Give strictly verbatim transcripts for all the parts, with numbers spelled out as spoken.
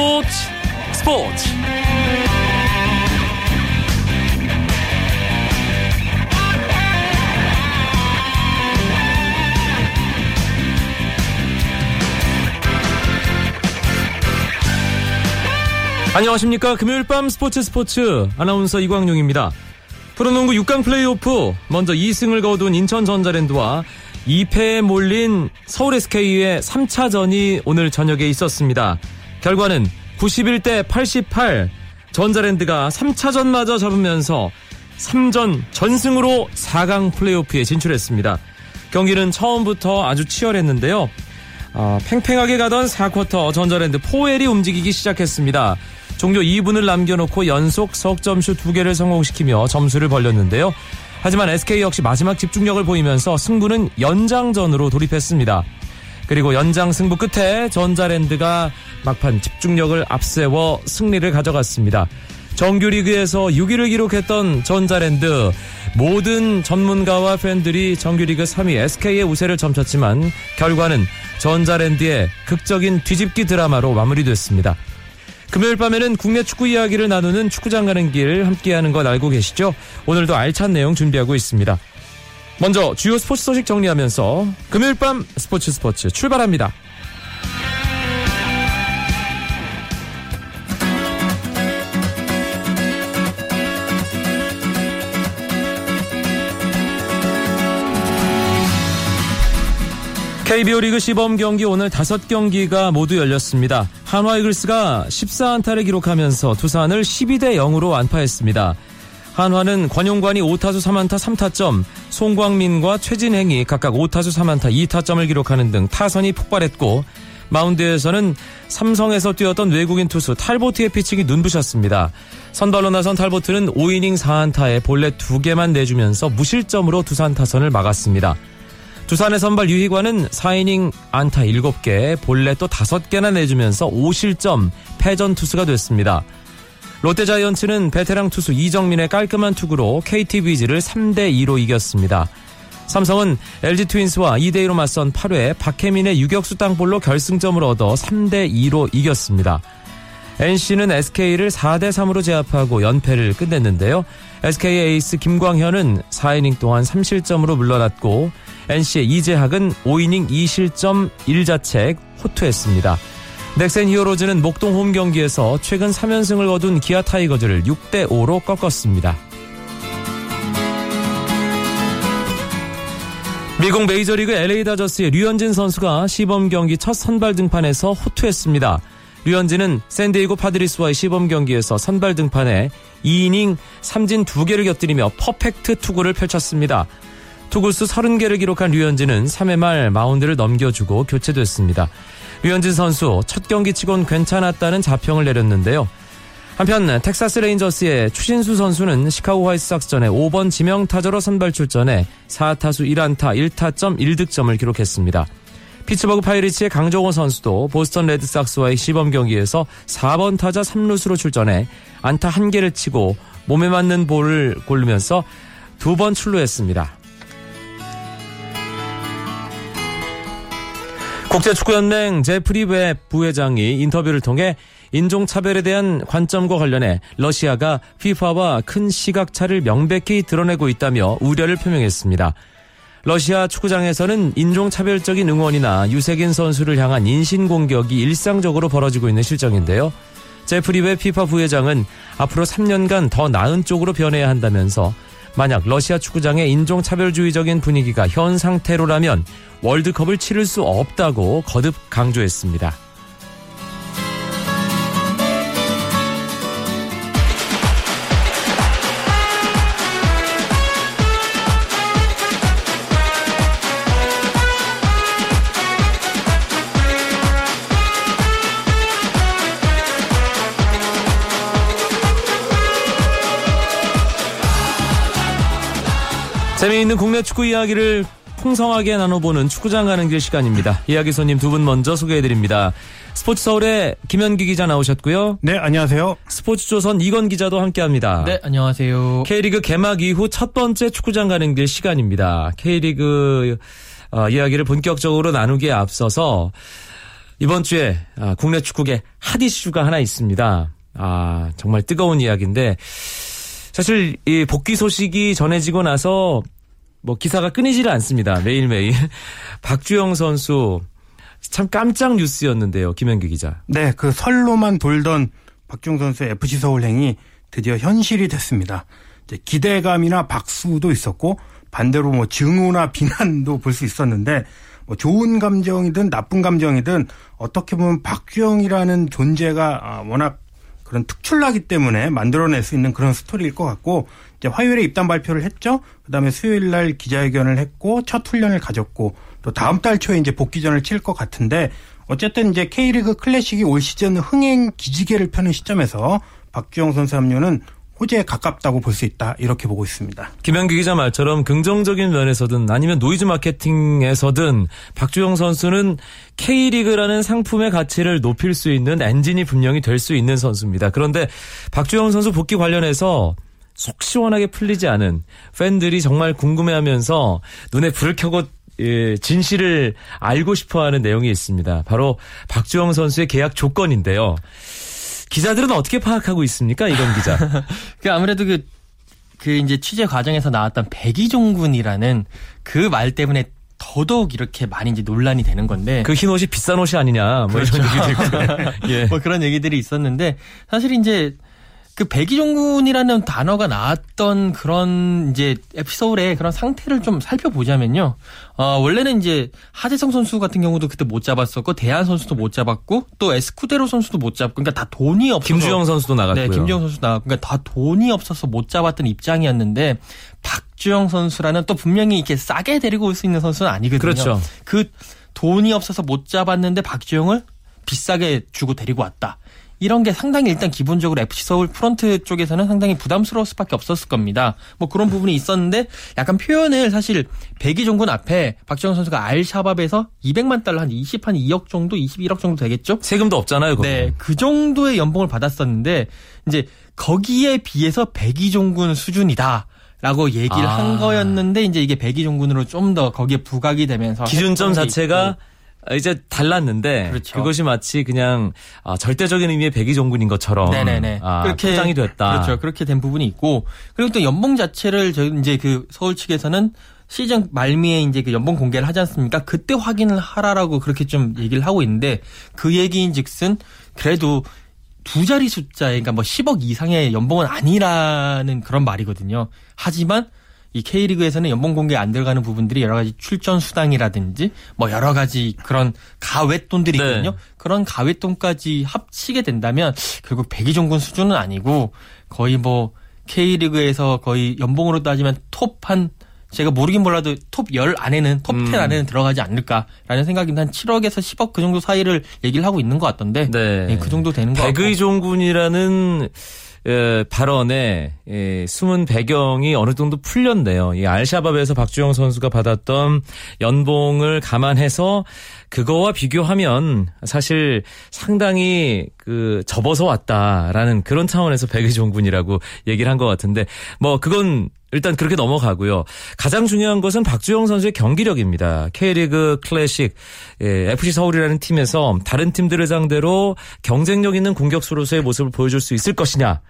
스포츠 스포츠 안녕하십니까. 금요일 밤 스포츠 스포츠 아나운서 이광용입니다. 프로농구 육 강 플레이오프 먼저 이 승을 거둔 인천전자랜드와 이 패에 몰린 서울 에스케이의 삼 차전이 오늘 저녁에 있었습니다. 결과는 구십일 대 팔십팔, 전자랜드가 삼 차전마저 잡으면서 삼 전 전승으로 사 강 플레이오프에 진출했습니다. 경기는 처음부터 아주 치열했는데요. 어, 팽팽하게 가던 사 쿼터 전자랜드 포엘이 움직이기 시작했습니다. 종료 이 분을 남겨놓고 연속 석점슛 두 개를 성공시키며 점수를 벌렸는데요. 하지만 에스케이 역시 마지막 집중력을 보이면서 승부는 연장전으로 돌입했습니다. 그리고 연장 승부 끝에 전자랜드가 막판 집중력을 앞세워 승리를 가져갔습니다. 정규리그에서 육 위를 기록했던 전자랜드, 모든 전문가와 팬들이 정규리그 삼 위 에스케이의 우세를 점쳤지만 결과는 전자랜드의 극적인 뒤집기 드라마로 마무리됐습니다. 금요일 밤에는 국내 축구 이야기를 나누는 축구장 가는 길 함께하는 것 알고 계시죠? 오늘도 알찬 내용 준비하고 있습니다. 먼저 주요 스포츠 소식 정리하면서 금요일 밤 스포츠 스포츠 출발합니다. 케이비오 리그 시범 경기 오늘 다섯 경기가 모두 열렸습니다. 한화 이글스가 십사 안타를 기록하면서 두산을 십이 대 영으로 완파했습니다. 한화는 권용관이 오 타수 삼 안타 삼 타점, 송광민과 최진행이 각각 오 타수 삼 안타 이 타점을 기록하는 등 타선이 폭발했고, 마운드에서는 삼성에서 뛰었던 외국인 투수 탈보트의 피칭이 눈부셨습니다. 선발로 나선 탈보트는 오 이닝 사 안타에 볼넷 두 개만 내주면서 무실점으로 두산 타선을 막았습니다. 두산의 선발 유희관은 사 이닝 안타 일곱 개, 볼넷 또 다섯 개나 내주면서 오 실점, 패전 투수가 됐습니다. 롯데자이언츠는 베테랑 투수 이정민의 깔끔한 투구로 케이티비지를 삼 대 이로 이겼습니다. 삼성은 엘지 트윈스와 이 대 이로 맞선 팔 회 박혜민의 유격수 땅볼로 결승점을 얻어 삼 대 이로 이겼습니다. 엔씨는 에스케이를 사 대 삼으로 제압하고 연패를 끝냈는데요. 에스케이의 에이스 김광현은 사 이닝 동안 삼 실점으로 물러났고, 엔씨의 이재학은 오 이닝 이 실점 일 자책, 호투했습니다. 넥센 히어로즈는 목동 홈 경기에서 최근 삼 연승을 거둔 기아 타이거즈를 육 대 오로 꺾었습니다. 미국 메이저리그 엘에이 다저스의 류현진 선수가 시범 경기 첫 선발 등판에서 호투했습니다. 류현진은 샌디에이고 파드리스와의 시범 경기에서 선발 등판에 이 이닝 삼진 두 개를 곁들이며 퍼펙트 투구를 펼쳤습니다. 투구수 삼십 개를 기록한 류현진은 삼 회 말 마운드를 넘겨주고 교체됐습니다. 류현진 선수 첫 경기치곤 괜찮았다는 자평을 내렸는데요. 한편 텍사스 레인저스의 추신수 선수는 시카고 화이트삭스전에 오 번 지명타자로 선발 출전해 사 타수 일 안타 일 타점 일 득점을 기록했습니다. 피츠버그 파이리츠의 강정호 선수도 보스턴 레드삭스와의 시범 경기에서 사 번 타자 삼 루수로 출전해 안타 한 개를 치고 몸에 맞는 볼을 고르면서 두 번 출루했습니다. 국제축구연맹 제프리 웹 부회장이 인터뷰를 통해 인종차별에 대한 관점과 관련해 러시아가 피파와 큰 시각차를 명백히 드러내고 있다며 우려를 표명했습니다. 러시아 축구장에서는 인종차별적인 응원이나 유색인 선수를 향한 인신공격이 일상적으로 벌어지고 있는 실정인데요. 제프리 웹 피파 부회장은 앞으로 삼 년간 더 나은 쪽으로 변해야 한다면서, 만약 러시아 축구장의 인종차별주의적인 분위기가 현 상태로라면 월드컵을 치를 수 없다고 거듭 강조했습니다. 재미있는 국내 축구 이야기를 풍성하게 나눠보는 축구장 가는 길 시간입니다. 이야기 손님 두 분 먼저 소개해드립니다. 스포츠 서울의 김현기 기자 나오셨고요. 네, 안녕하세요. 스포츠조선 이건 기자도 함께합니다. 네, 안녕하세요. K리그 개막 이후 첫 번째 축구장 가는 길 시간입니다. K리그 어, 이야기를 본격적으로 나누기에 앞서서 이번 주에 국내 축구계 핫 이슈가 하나 있습니다. 아, 정말 뜨거운 이야기인데 사실 이 복귀 소식이 전해지고 나서 뭐 기사가 끊이지를 않습니다. 매일매일. 박주영 선수 참 깜짝 뉴스였는데요. 김현기 기자. 네, 그 설로만 돌던 박주영 선수의 에프씨 서울 행이 드디어 현실이 됐습니다. 이제 기대감이나 박수도 있었고 반대로 뭐 증오나 비난도 볼 수 있었는데 뭐 좋은 감정이든 나쁜 감정이든 어떻게 보면 박주영이라는 존재가 워낙 그런 특출나기 때문에 만들어낼 수 있는 그런 스토리일 것 같고 이제 화요일에 입단 발표를 했죠. 그다음에 수요일 날 기자회견을 했고 첫 훈련을 가졌고 또 다음 달 초에 이제 복귀전을 칠 것 같은데 어쨌든 이제 K리그 클래식이 올 시즌 흥행 기지개를 펴는 시점에서 박주영 선수 합류는 호재에 가깝다고 볼 수 있다 이렇게 보고 있습니다. 김현규 기자 말처럼 긍정적인 면에서든 아니면 노이즈 마케팅에서든 박주영 선수는 K리그라는 상품의 가치를 높일 수 있는 엔진이 분명히 될 수 있는 선수입니다. 그런데 박주영 선수 복귀 관련해서 속 시원하게 풀리지 않은 팬들이 정말 궁금해하면서 눈에 불을 켜고 진실을 알고 싶어하는 내용이 있습니다. 바로 박주영 선수의 계약 조건인데요. 기자들은 어떻게 파악하고 있습니까? 이건 기자. 그 아무래도 그, 그 이제 취재 과정에서 나왔던 백의종군이라는 그 말 때문에 더더욱 이렇게 많이 이제 논란이 되는 건데. 그 흰 옷이 비싼 옷이 아니냐. 뭐 그렇죠. 이런 얘기들이. 예. 뭐 그런 얘기들이 있었는데 사실 이제 그 백의종군이라는 단어가 나왔던 그런 이제 에프씨 서울의 그런 상태를 좀 살펴보자면요. 어, 원래는 이제 하재성 선수 같은 경우도 그때 못 잡았었고 대한 선수도 못 잡았고 또 에스쿠데로 선수도 못 잡고 그러니까 다 돈이 없어서 김주영 선수도 나갔고요. 네, 김주영 선수 나갔고 그러니까 다 돈이 없어서 못 잡았던 입장이었는데 박주영 선수라는 또 분명히 이렇게 싸게 데리고 올 수 있는 선수는 아니거든요. 그렇죠. 그 돈이 없어서 못 잡았는데 박주영을 비싸게 주고 데리고 왔다. 이런 게 상당히 일단 기본적으로 에프씨 서울 프런트 쪽에서는 상당히 부담스러울 수밖에 없었을 겁니다. 뭐 그런 부분이 있었는데 약간 표현을 사실 백의종군 앞에 박정현 선수가 알샤밥에서 이백만 달러 한 이십, 한 이억 정도, 이십일억 정도 되겠죠? 세금도 없잖아요. 그건. 네, 그 정도의 연봉을 받았었는데 이제 거기에 비해서 백의종군 수준이다. 라고 얘기를 아. 한 거였는데 이제 이게 백의종군으로 좀 더 거기에 부각이 되면서 기준점 자체가 이제 달랐는데 그렇죠. 그것이 마치 그냥 아, 절대적인 의미의 백의종군인 것처럼 네네네. 아, 그렇게 포장이 됐다. 그렇죠. 그렇게 된 부분이 있고 그리고 또 연봉 자체를 저희 이제 그 서울 측에서는 시즌 말미에 이제 그 연봉 공개를 하지 않습니까? 그때 확인을 하라라고 그렇게 좀 얘기를 하고 있는데 그 얘기인즉슨 그래도 두 자리 숫자에 그러니까 뭐 십억 이상의 연봉은 아니라는 그런 말이거든요. 하지만 이 K리그에서는 연봉 공개 안 들어가는 부분들이 여러 가지 출전 수당이라든지 뭐 여러 가지 그런 가외돈들이 있거든요. 네. 그런 가외돈까지 합치게 된다면 결국 백의종군 수준은 아니고 거의 뭐 K리그에서 거의 연봉으로 따지면 톱 한 제가 모르긴 몰라도 톱 십 안에는 톱 텐 음. 안에는 들어가지 않을까라는 생각입니다. 한 칠억에서 십억 그 정도 사이를 얘기를 하고 있는 것 같던데 네. 네, 그 정도 되는 것 같고 백의종군이라는 예, 발언에 예, 숨은 배경이 어느 정도 풀렸네요. 이 알샤밥에서 박주영 선수가 받았던 연봉을 감안해서 그거와 비교하면 사실 상당히 그 접어서 왔다라는 그런 차원에서 백의종군이라고 얘기를 한 것 같은데 뭐 그건 일단 그렇게 넘어가고요. 가장 중요한 것은 박주영 선수의 경기력입니다. K리그 클래식 예, 에프씨 서울이라는 팀에서 다른 팀들을 상대로 경쟁력 있는 공격수로서의 모습을 보여줄 수 있을 것이냐.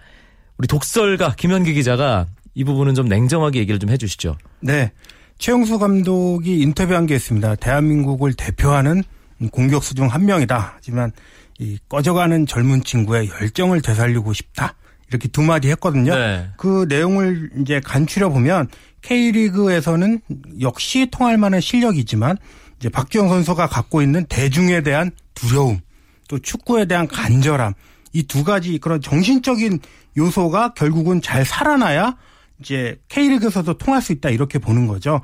우리 독설가 김현기 기자가 이 부분은 좀 냉정하게 얘기를 좀 해주시죠. 네. 최용수 감독이 인터뷰한 게 있습니다. 대한민국을 대표하는 공격수 중 한 명이다. 하지만 이 꺼져가는 젊은 친구의 열정을 되살리고 싶다. 이렇게 두 마디 했거든요. 네. 그 내용을 이제 간추려 보면 K리그에서는 역시 통할 만한 실력이지만 이제 박주영 선수가 갖고 있는 대중에 대한 두려움, 또 축구에 대한 간절함 이 두 가지 그런 정신적인 요소가 결국은 잘 살아나야 이제 K리그에서도 통할 수 있다 이렇게 보는 거죠.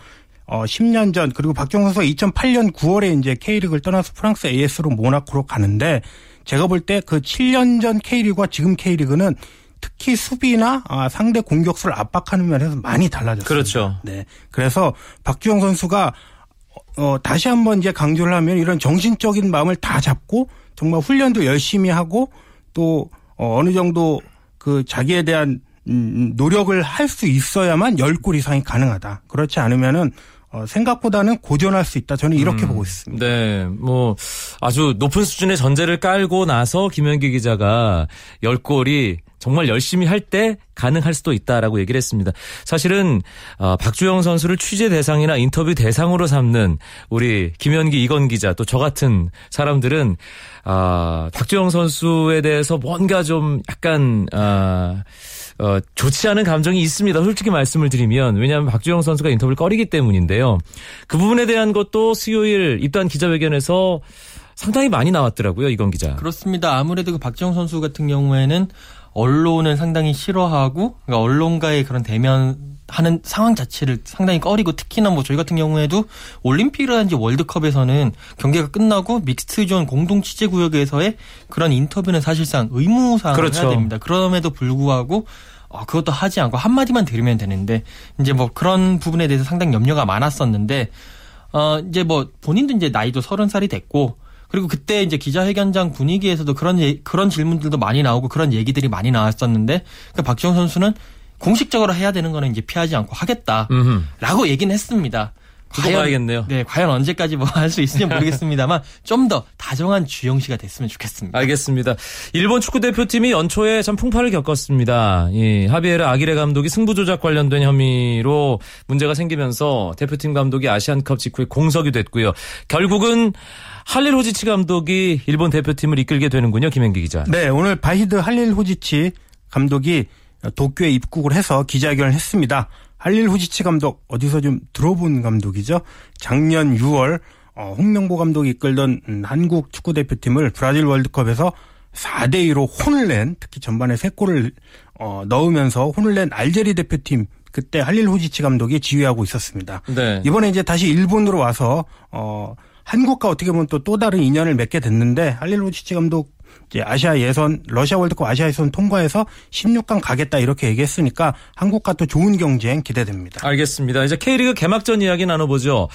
어, 십 년 전 그리고 박주영 선수가 이천팔년 구월에 이제 K리그를 떠나서 프랑스 에이에스로 모나코로 가는데 제가 볼 때 그 칠 년 전 K리그와 지금 K리그는 특히 수비나 상대 공격수를 압박하는 면에서 많이 달라졌습니다. 그렇죠. 네. 그래서 박주영 선수가 어, 다시 한번 이제 강조를 하면 이런 정신적인 마음을 다 잡고 정말 훈련도 열심히 하고 또 어, 어느 정도 그 자기에 대한 음, 노력을 할 수 있어야만 십 골 이상이 가능하다. 그렇지 않으면은 어, 생각보다는 고전할 수 있다. 저는 이렇게 음, 보고 있습니다. 네, 뭐 아주 높은 수준의 전제를 깔고 나서 김현기 기자가 열 골이 정말 열심히 할 때 가능할 수도 있다라고 얘기를 했습니다. 사실은 어, 박주영 선수를 취재 대상이나 인터뷰 대상으로 삼는 우리 김현기, 이건 기자 또 저 같은 사람들은 아, 박주영 선수에 대해서 뭔가 좀 약간 아, 어, 좋지 않은 감정이 있습니다. 솔직히 말씀을 드리면 왜냐하면 박주영 선수가 인터뷰를 꺼리기 때문인데요. 그 부분에 대한 것도 수요일 입단 기자회견에서 상당히 많이 나왔더라고요. 이건 기자. 그렇습니다. 아무래도 그 박주영 선수 같은 경우에는 언론을 상당히 싫어하고 그러니까 언론과의 그런 대면하는 상황 자체를 상당히 꺼리고 특히나 뭐 저희 같은 경우에도 올림픽이라든지 월드컵에서는 경기가 끝나고 믹스존 공동 취재 구역에서의 그런 인터뷰는 사실상 의무사항을 그렇죠. 해야 됩니다. 그럼에도 불구하고 어, 그것도 하지 않고 한마디만 들으면 되는데 이제 뭐 그런 부분에 대해서 상당히 염려가 많았었는데 어, 이제 뭐 본인도 이제 나이도 서른 살이 됐고. 그리고 그때 이제 기자회견장 분위기에서도 그런 예, 그런 질문들도 많이 나오고 그런 얘기들이 많이 나왔었는데 그러니까 박주영 선수는 공식적으로 해야 되는 거는 이제 피하지 않고 하겠다라고 음흠. 얘기는 했습니다. 그거 봐야겠네요. 네, 과연 언제까지 뭐 할 수 있을지 모르겠습니다만 좀 더 다정한 주영 씨가 됐으면 좋겠습니다. 알겠습니다. 일본 축구 대표팀이 연초에 참 풍파를 겪었습니다. 이 하비에라 아기레 감독이 승부 조작 관련된 혐의로 문제가 생기면서 대표팀 감독이 아시안컵 직후에 공석이 됐고요. 결국은 할릴호지치 감독이 일본 대표팀을 이끌게 되는군요. 김현기 기자. 네, 오늘 바히드 할릴호지치 감독이 도쿄에 입국을 해서 기자회견을 했습니다. 할릴호지치 감독 어디서 좀 들어본 감독이죠. 작년 유월 어, 홍명보 감독이 이끌던 음, 한국 축구대표팀을 브라질 월드컵에서 사 대 이로 혼을 낸 특히 전반에 세 골을 어, 넣으면서 혼을 낸 알제리 대표팀 그때 할릴호지치 감독이 지휘하고 있었습니다. 네. 이번에 이제 다시 일본으로 와서 어, 한국과 어떻게 보면 또, 또 다른 인연을 맺게 됐는데 할릴호지치 감독 이제 아시아 예선, 러시아 월드컵 아시아 예선 통과해서 십육 강 가겠다 이렇게 얘기했으니까 한국과 또 좋은 경쟁 기대됩니다. 알겠습니다. 이제 K리그 개막전 이야기 나눠보죠.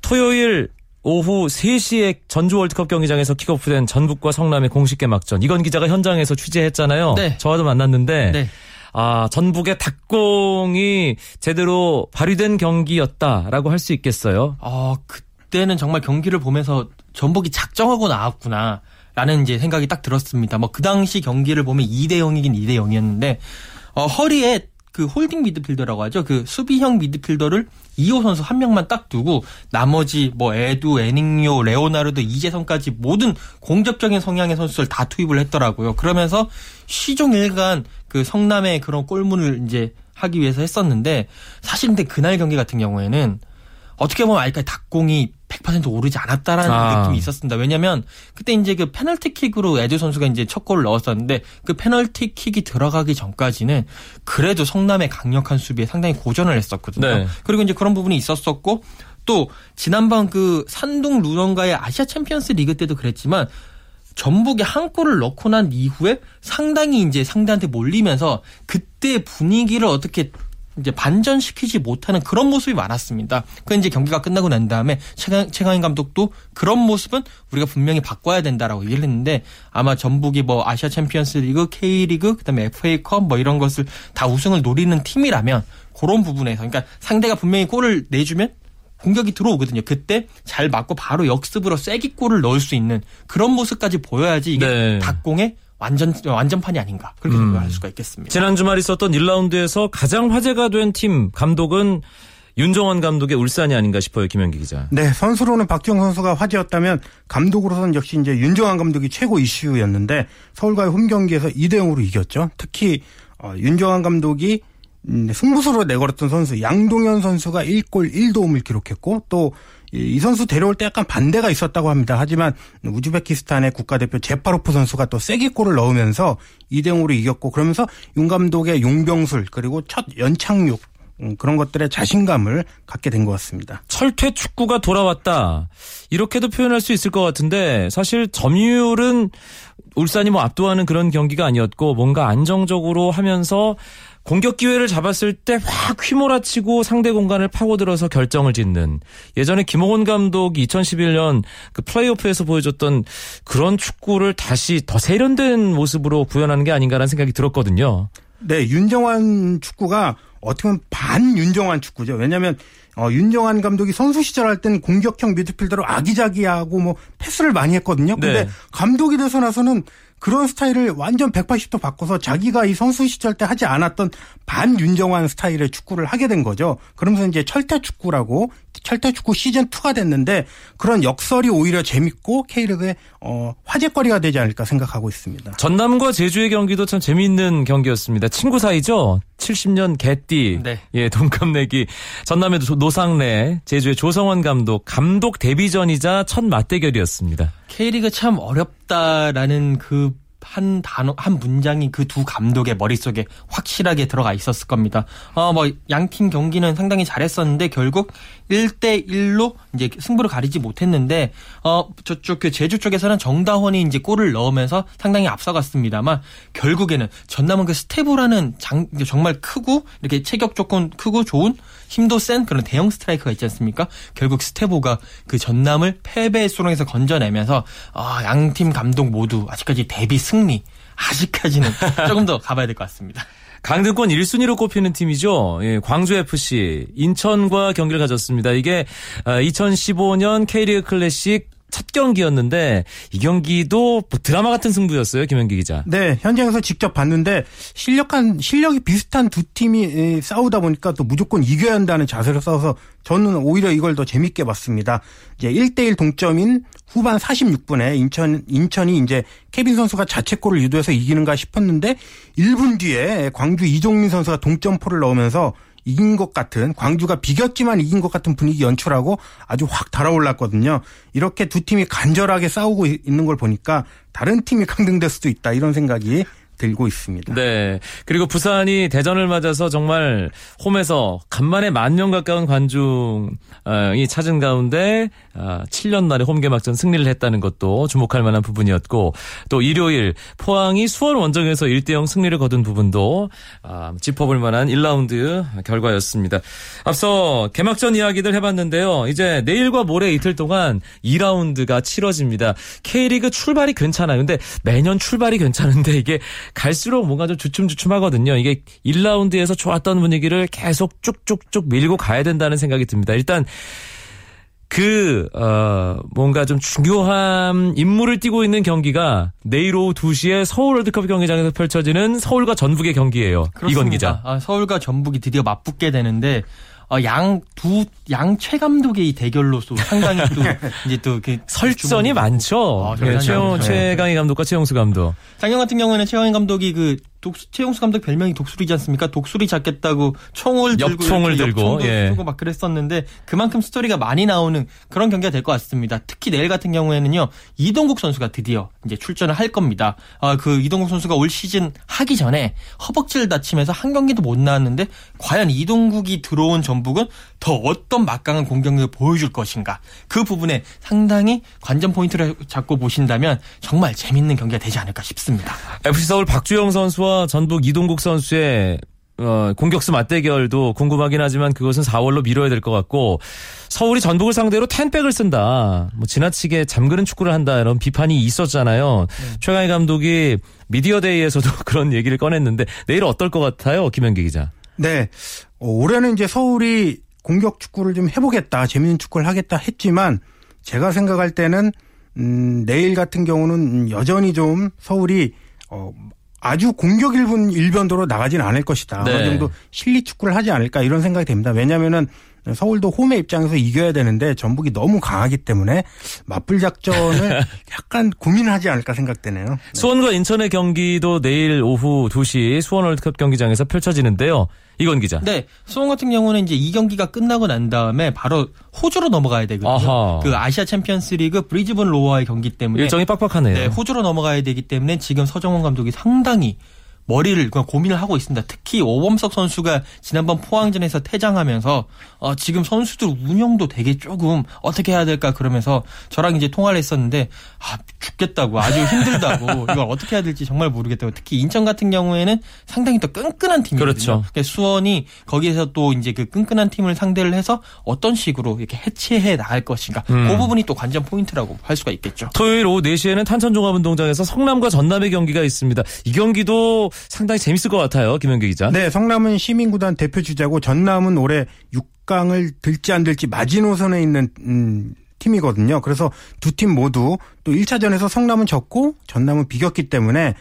토요일 오후 세 시에 전주 월드컵 경기장에서 킥오프된 전북과 성남의 공식 개막전. 이건 기자가 현장에서 취재했잖아요. 네. 저와도 만났는데 네. 아, 전북의 닭공이 제대로 발휘된 경기였다라고 할 수 있겠어요. 아, 그때는 정말 경기를 보면서 전북이 작정하고 나왔구나. 라는 이제 생각이 딱 들었습니다. 뭐 그 당시 경기를 보면 이 대 영이긴 이 대 영이었는데 어, 허리에 그 홀딩 미드필더라고 하죠. 그 수비형 미드필더를 이 호 선수 한 명만 딱 두고 나머지 뭐 에두, 에닝요, 레오나르도, 이재성까지 모든 공격적인 성향의 선수들 다 투입을 했더라고요. 그러면서 시종일관 그 성남의 그런 골문을 이제 하기 위해서 했었는데 사실 근데 그날 경기 같은 경우에는 어떻게 보면 아직까지 닭공이 백 퍼센트 오르지 않았다라는 아. 느낌이 있었습니다. 왜냐면 그때 이제 그 페널티킥으로 에두 선수가 이제 첫 골을 넣었었는데 그 페널티킥이 들어가기 전까지는 그래도 성남의 강력한 수비에 상당히 고전을 했었거든요. 네. 그리고 이제 그런 부분이 있었었고 또 지난번 그 산둥 루런과의 아시아 챔피언스 리그 때도 그랬지만 전북이 한 골을 넣고 난 이후에 상당히 이제 상대한테 몰리면서 그때 분위기를 어떻게 이제 반전시키지 못하는 그런 모습이 많았습니다. 그 이제 경기가 끝나고 난 다음에 최강, 최강인 감독도 그런 모습은 우리가 분명히 바꿔야 된다라고 얘기를 했는데 아마 전북이 뭐 아시아 챔피언스 리그, K리그, 그다음에 에프에이컵 뭐 이런 것을 다 우승을 노리는 팀이라면 그런 부분에서 그러니까 상대가 분명히 골을 내주면 공격이 들어오거든요. 그때 잘 맞고 바로 역습으로 쐐기골을 넣을 수 있는 그런 모습까지 보여야지 이게 네. 닭공의 완전, 완전판이 아닌가. 그렇게 생각할 음. 수가 있겠습니다. 지난 주말 있었던 일 라운드에서 가장 화제가 된 팀 감독은 윤정환 감독의 울산이 아닌가 싶어요. 김현기 기자. 네. 선수로는 박주영 선수가 화제였다면 감독으로서는 역시 이제 윤정환 감독이 최고 이슈였는데 서울과의 홈경기에서 이 대 영으로 이겼죠. 특히 어, 윤정환 감독이 음, 승부수로 내걸었던 선수 양동현 선수가 일 골 일 도움을 기록했고 또 이 선수 데려올 때 약간 반대가 있었다고 합니다. 하지만 우즈베키스탄의 국가대표 제파로프 선수가 또 쐐기골을 넣으면서 이 대 영으로 이겼고 그러면서 윤 감독의 용병술 그리고 첫 연착륙 그런 것들의 자신감을 갖게 된 것 같습니다. 철퇴 축구가 돌아왔다. 이렇게도 표현할 수 있을 것 같은데 사실 점유율은 울산이 뭐 압도하는 그런 경기가 아니었고 뭔가 안정적으로 하면서 공격 기회를 잡았을 때 확 휘몰아치고 상대 공간을 파고들어서 결정을 짓는 예전에 김호곤 감독이 이천십일 년 그 플레이오프에서 보여줬던 그런 축구를 다시 더 세련된 모습으로 구현하는 게 아닌가라는 생각이 들었거든요. 네, 윤정환 축구가 어떻게 보면 반 윤정환 축구죠. 왜냐하면 어, 윤정환 감독이 선수 시절 할 땐 공격형 미드필더로 아기자기하고 뭐 패스를 많이 했거든요. 근데 네. 감독이 돼서 나서는 그런 스타일을 완전 백팔십 도 바꿔서 자기가 이 선수 시절 때 하지 않았던 반 윤정환 스타일의 축구를 하게 된 거죠. 그러면서 이제 철퇴 축구라고 철퇴 축구 시즌이가 됐는데 그런 역설이 오히려 재밌고 K리그의 어, 화제거리가 되지 않을까 생각하고 있습니다. 전남과 제주의 경기도 참 재미있는 경기였습니다. 친구 사이죠. 칠십 년 개띠, 네. 예, 동갑내기. 전남의 노상래, 제주의 조성원 감독, 감독 데뷔전이자 첫 맞대결이었습니다. K리그 참 어렵다라는 그 한 단어, 한 문장이 그 두 감독의 머릿속에 확실하게 들어가 있었을 겁니다. 어, 뭐, 양팀 경기는 상당히 잘했었는데, 결국 일 대 일로 이제 승부를 가리지 못했는데, 어, 저쪽, 그 제주 쪽에서는 정다원이 이제 골을 넣으면서 상당히 앞서갔습니다만, 결국에는 전남은 그 스테보라는 장, 정말 크고, 이렇게 체격 조건 크고 좋은, 힘도 센 그런 대형 스트라이크가 있지 않습니까? 결국 스테보가 그 전남을 패배의 수렁에서 건져내면서, 아, 양팀 감독 모두 아직까지 데뷔 승 승리 아직까지는 조금 더 가봐야 될 것 같습니다. 강등권 일 순위로 꼽히는 팀이죠. 예, 광주에프씨 인천과 경기를 가졌습니다. 이게 이천십오 년 K리그 클래식 첫 경기였는데 이 경기도 드라마 같은 승부였어요. 김현기 기자. 네. 현장에서 직접 봤는데 실력한, 실력이 비슷한 두 팀이 싸우다 보니까 또 무조건 이겨야 한다는 자세로 싸워서 저는 오히려 이걸 더 재밌게 봤습니다. 이제 일 대 일 동점인 후반 사십육 분에 인천, 인천이 이제 케빈 선수가 자책골을 유도해서 이기는가 싶었는데 일 분 뒤에 광주 이종민 선수가 동점포를 넣으면서 이긴 것 같은, 광주가 비겼지만 이긴 것 같은 분위기 연출하고 아주 확 달아올랐거든요. 이렇게 두 팀이 간절하게 싸우고 있는 걸 보니까 다른 팀이 강등될 수도 있다 이런 생각이 들고 있습니다. 네. 그리고 부산이 대전을 맞아서 정말 홈에서 간만에 만 명 가까운 관중이 찾은 가운데 칠 년 만에 홈 개막전 승리를 했다는 것도 주목할 만한 부분이었고 또 일요일 포항이 수원 원정에서 일 대 영 승리를 거둔 부분도 짚어볼 만한 일 라운드 결과였습니다. 앞서 개막전 이야기들 해봤는데요. 이제 내일과 모레 이틀 동안 이 라운드가 치러집니다. K리그 출발이 괜찮아요. 근데 매년 출발이 괜찮은데 이게 갈수록 뭔가 좀 주춤주춤하거든요. 이게 일 라운드에서 좋았던 분위기를 계속 쭉쭉쭉 밀고 가야 된다는 생각이 듭니다. 일단 그 어, 뭔가 좀 중요한 임무를 띄고 있는 경기가 내일 오후 두 시에 서울 월드컵 경기장에서 펼쳐지는 서울과 전북의 경기예요. 그렇습니다. 이건 기자. 아, 서울과 전북이 드디어 맞붙게 되는데 어, 양, 두, 양 최 감독의 이 대결로서 상당히 또, 이제 또, 이렇게. 설전이 많죠? 아, 네, 최, 최강희 감독과 최용수 감독. 작년 같은 경우에는 최강희 감독이 그, 독, 최용수 감독 별명이 독수리지 않습니까? 독수리 잡겠다고 총을 들고. 옆총을 들고. 예. 들고 막 그랬었는데, 그만큼 스토리가 많이 나오는 그런 경기가 될 것 같습니다. 특히 내일 같은 경우에는요, 이동국 선수가 드디어 이제 출전을 할 겁니다. 아, 그 이동국 선수가 올 시즌 하기 전에 허벅지를 다치면서 한 경기도 못 나왔는데, 과연 이동국이 들어온 점 전북은 더 어떤 막강한 공격력을 보여줄 것인가 그 부분에 상당히 관전 포인트를 잡고 보신다면 정말 재밌는 경기가 되지 않을까 싶습니다. 에프씨 서울 박주영 선수와 전북 이동국 선수의 어, 공격수 맞대결도 궁금하긴 하지만 그것은 사월로 미뤄야 될 것 같고 서울이 전북을 상대로 텐백을 쓴다. 뭐 지나치게 잠그는 축구를 한다. 이런 비판이 있었잖아요. 네. 최강희 감독이 미디어데이에서도 그런 얘기를 꺼냈는데 내일 어떨 것 같아요? 김현기 기자. 네. 올해는 이제 서울이 공격 축구를 좀 해보겠다, 재밌는 축구를 하겠다 했지만 제가 생각할 때는 음, 내일 같은 경우는 여전히 좀 서울이 어, 아주 공격 일분 일변도로 나가진 않을 것이다. 네. 어느 정도 실리 축구를 하지 않을까 이런 생각이 됩니다. 왜냐하면은 서울도 홈의 입장에서 이겨야 되는데 전북이 너무 강하기 때문에 맞불 작전을 약간 고민하지 않을까 생각되네요. 네. 수원과 인천의 경기도 내일 오후 두 시 수원 월드컵 경기장에서 펼쳐지는데요. 이건 기자. 네. 수원 같은 경우는 이제 이 경기가 끝나고 난 다음에 바로 호주로 넘어가야 되거든요. 아하. 그 아시아 챔피언스 리그 브리즈번 로어의 경기 때문에 일정이 빡빡하네요. 네. 호주로 넘어가야 되기 때문에 지금 서정원 감독이 상당히 머리를 그냥 고민을 하고 있습니다. 특히 오범석 선수가 지난번 포항전에서 퇴장하면서 어, 지금 선수들 운영도 되게 조금 어떻게 해야 될까 그러면서 저랑 이제 통화를 했었는데 아, 죽겠다고 아주 힘들다고 이걸 어떻게 해야 될지 정말 모르겠다고 특히 인천 같은 경우에는 상당히 또 끈끈한 팀이거든요. 그렇죠. 그러니까 수원이 거기에서 또 이제 그 끈끈한 팀을 상대를 해서 어떤 식으로 이렇게 해체해 나갈 것인가 음. 그 부분이 또 관전 포인트라고 할 수가 있겠죠. 토요일 오후 네 시에는 탄천종합운동장에서 성남과 전남의 경기가 있습니다. 이 경기도 상당히 재밌을 것 같아요. 김현기 기자. 네. 성남은 시민구단 대표 주자고 전남은 올해 육 강을 들지 안 들지 마지노선에 있는 음, 팀이거든요. 그래서 두 팀 모두 또 일 차전에서 성남은 졌고 전남은 비겼기 때문에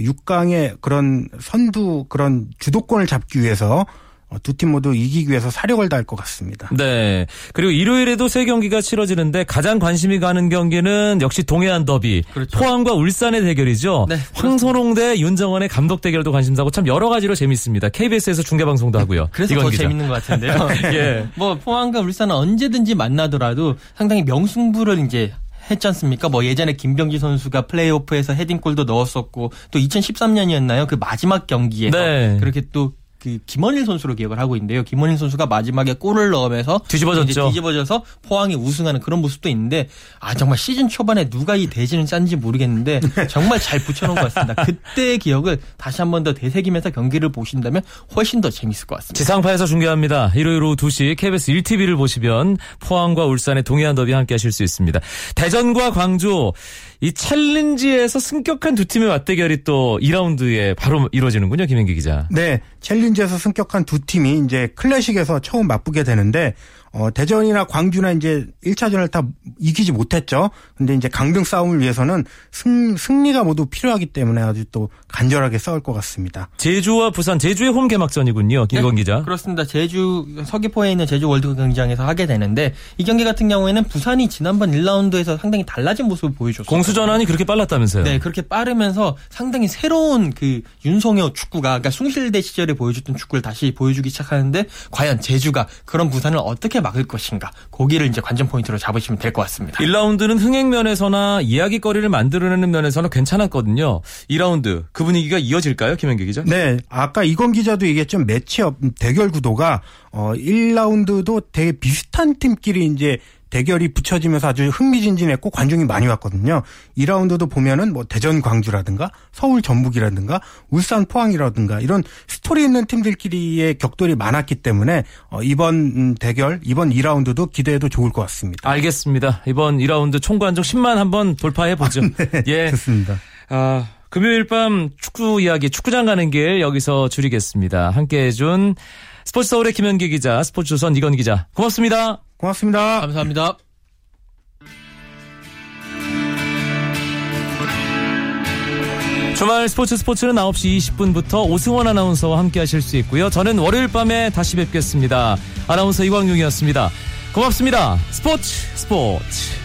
육 강의 그런 선두 그런 주도권을 잡기 위해서 두 팀 모두 이기기 위해서 사력을 다할 것 같습니다. 네. 그리고 일요일에도 세 경기가 치러지는데 가장 관심이 가는 경기는 역시 동해안 더비. 그렇죠. 포항과 울산의 대결이죠. 네, 황선홍 대 윤정원의 감독 대결도 관심사고 참 여러 가지로 재밌습니다. 케이비에스에서 중계방송도 하고요. 그래서 더 기자. 재밌는 것 같은데요. 예. 뭐 포항과 울산은 언제든지 만나더라도 상당히 명승부를 이제 했지 않습니까? 뭐 예전에 김병지 선수가 플레이오프에서 헤딩골도 넣었었고 또 이천십삼 년이었나요? 그 마지막 경기에서 네. 그렇게 또 그 김원일 선수로 기억을 하고 있는데요. 김원일 선수가 마지막에 골을 넣으면서 뒤집어졌죠. 뒤집어져서 포항이 우승하는 그런 모습도 있는데 아 정말 시즌 초반에 누가 이 대진을 짠지 모르겠는데 정말 잘 붙여놓은 것 같습니다. 그때의 기억을 다시 한 번 더 되새기면서 경기를 보신다면 훨씬 더 재밌을 것 같습니다. 지상파에서 중계합니다. 일요일 오후 두 시 케이비에스 일 티비를 보시면 포항과 울산의 동해안 더비 함께 하실 수 있습니다. 대전과 광주 이 챌린지에서 승격한 두 팀의 맞대결이 또 이 라운드에 바로 이루어지는군요. 김현기 기자. 네. 챌린지에서 승격한 두 팀이 이제 클래식에서 처음 맞붙게 되는데 어, 대전이나 광주나 이제 일 차전을 다 이기지 못했죠. 근데 이제 강등 싸움을 위해서는 승, 승리가 모두 필요하기 때문에 아주 또 간절하게 싸울 것 같습니다. 제주와 부산, 제주의 홈 개막전이군요. 김건 네, 기자. 그렇습니다. 제주 서귀포에 있는 제주 월드컵 경기장에서 하게 되는데 이 경기 같은 경우에는 부산이 지난번 일 라운드에서 상당히 달라진 모습을 보여줬어요. 전환이 그렇게 빨랐다면서요? 네, 그렇게 빠르면서 상당히 새로운 그 윤성호 축구가 그러니까 숭실대 시절에 보여줬던 축구를 다시 보여주기 시작하는데 과연 제주가 그런 부산을 어떻게 막을 것인가? 거기를 이제 관전 포인트로 잡으시면 될 것 같습니다. 일 라운드는 흥행 면에서나 이야기거리를 만들어내는 면에서는 괜찮았거든요. 이 라운드 그 분위기가 이어질까요, 김현기 기자? 네, 아까 이건 기자도 얘기했죠. 매치업 대결 구도가 어, 일 라운드도 되게 비슷한 팀끼리 이제. 대결이 붙여지면서 아주 흥미진진했고 관중이 많이 왔거든요. 이 라운드도 보면은 뭐 대전 광주라든가 서울 전북이라든가 울산 포항이라든가 이런 스토리 있는 팀들끼리의 격돌이 많았기 때문에 이번 대결, 이번 이 라운드도 기대해도 좋을 것 같습니다. 알겠습니다. 이번 이 라운드 총관중 십만 한번 돌파해보죠. 아, 네. 예. 좋습니다. 아, 금요일 밤 축구 이야기, 축구장 가는 길 여기서 줄이겠습니다. 함께해 준 스포츠 서울의 김현기 기자, 스포츠조선 이건 기자. 고맙습니다. 고맙습니다. 감사합니다. 주말 스포츠 스포츠는 아홉 시 이십 분부터 오승원 아나운서와 함께 하실 수 있고요. 저는 월요일 밤에 다시 뵙겠습니다. 아나운서 이광용이었습니다. 고맙습니다. 스포츠 스포츠.